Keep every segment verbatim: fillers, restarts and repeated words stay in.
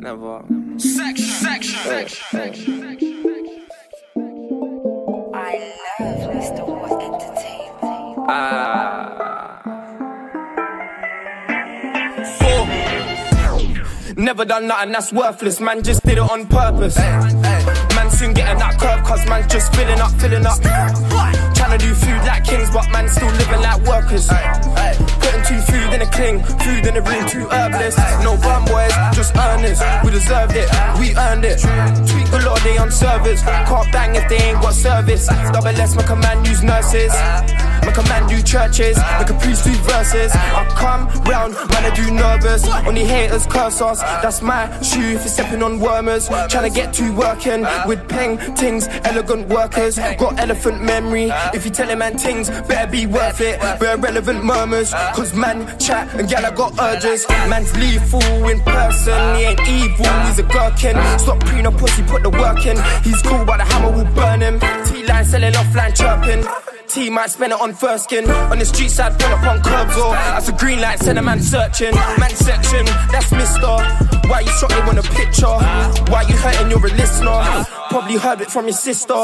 Never. Section, section, section, section. I love W O T Entertainment. Ah. Oh. Never done nothing that's worthless, man. Just did it on purpose. Man, soon getting that curve, cause man's just filling up, filling up. Trying to do food like kings, but man, still living like workers. Too food in a cling, food in a ring, too herbless. No bum boys, just earners. We deserved it, we earned it. Tweet the law, they on servers. Can't bang if they ain't got service. Double S, my command use nurses. My command do churches. My caprice do verses. I come round, man, I do nervous. Only haters curse us. That's my shoe for stepping on wormers. Tryna get to working with peng things, elegant workers. Got elephant memory. If you telling man things, better be worth it. We're irrelevant murmurs. Cause man chat and gal I got urges. Man's lethal in person, he ain't evil, he's a gherkin. Stop preening pussy, put the work in. He's cool but the hammer will burn him. T-line selling offline chirping. T might spend it on first skin. On the street side, pull up on curbs or that's a green light, send a man searching. Man section, that's mister. Why you shot me on a picture? Why you hurting, you're a listener? Probably heard it from your sister.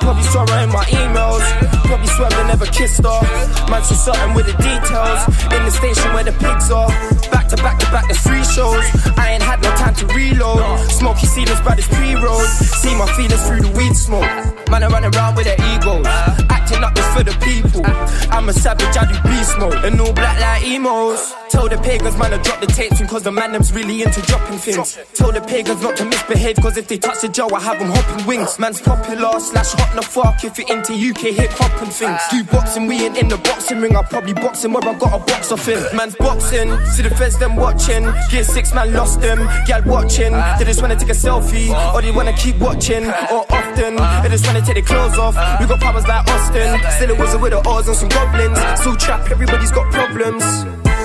Probably saw her in my emails. Probably swear I never kissed her. Man's so certain with the details. In the station where the pigs are. Back to back to back, there's three shows. I ain't had no time to reload. Smoky ceilings, brad is pre-road. See my feelings through the weed smoke. Man, I run around with their egos. Acting up is for the people. I'm a savage, I do beast mode. And all black like emos. Tell the pagans, man, I drop the tapes. Because the man them's really into dropping things. Tell the pagans not to misbehave. Cause if they touch the jail, I have them hopping wings. Man's popular slash hot na fuck. If you're into U K hip-hop and things. Do boxing, we ain't in the boxing ring. I'll probably box him where I've got a box off him. Man's boxing, see the feds them watching. Gear six, man lost them. Gal watching. They just wanna take a selfie. Or they wanna keep watching. Or often, they just wanna take their clothes off. We got powers like Austin. Still it wasn't with the odds and some goblins. Still trap, everybody's got problems.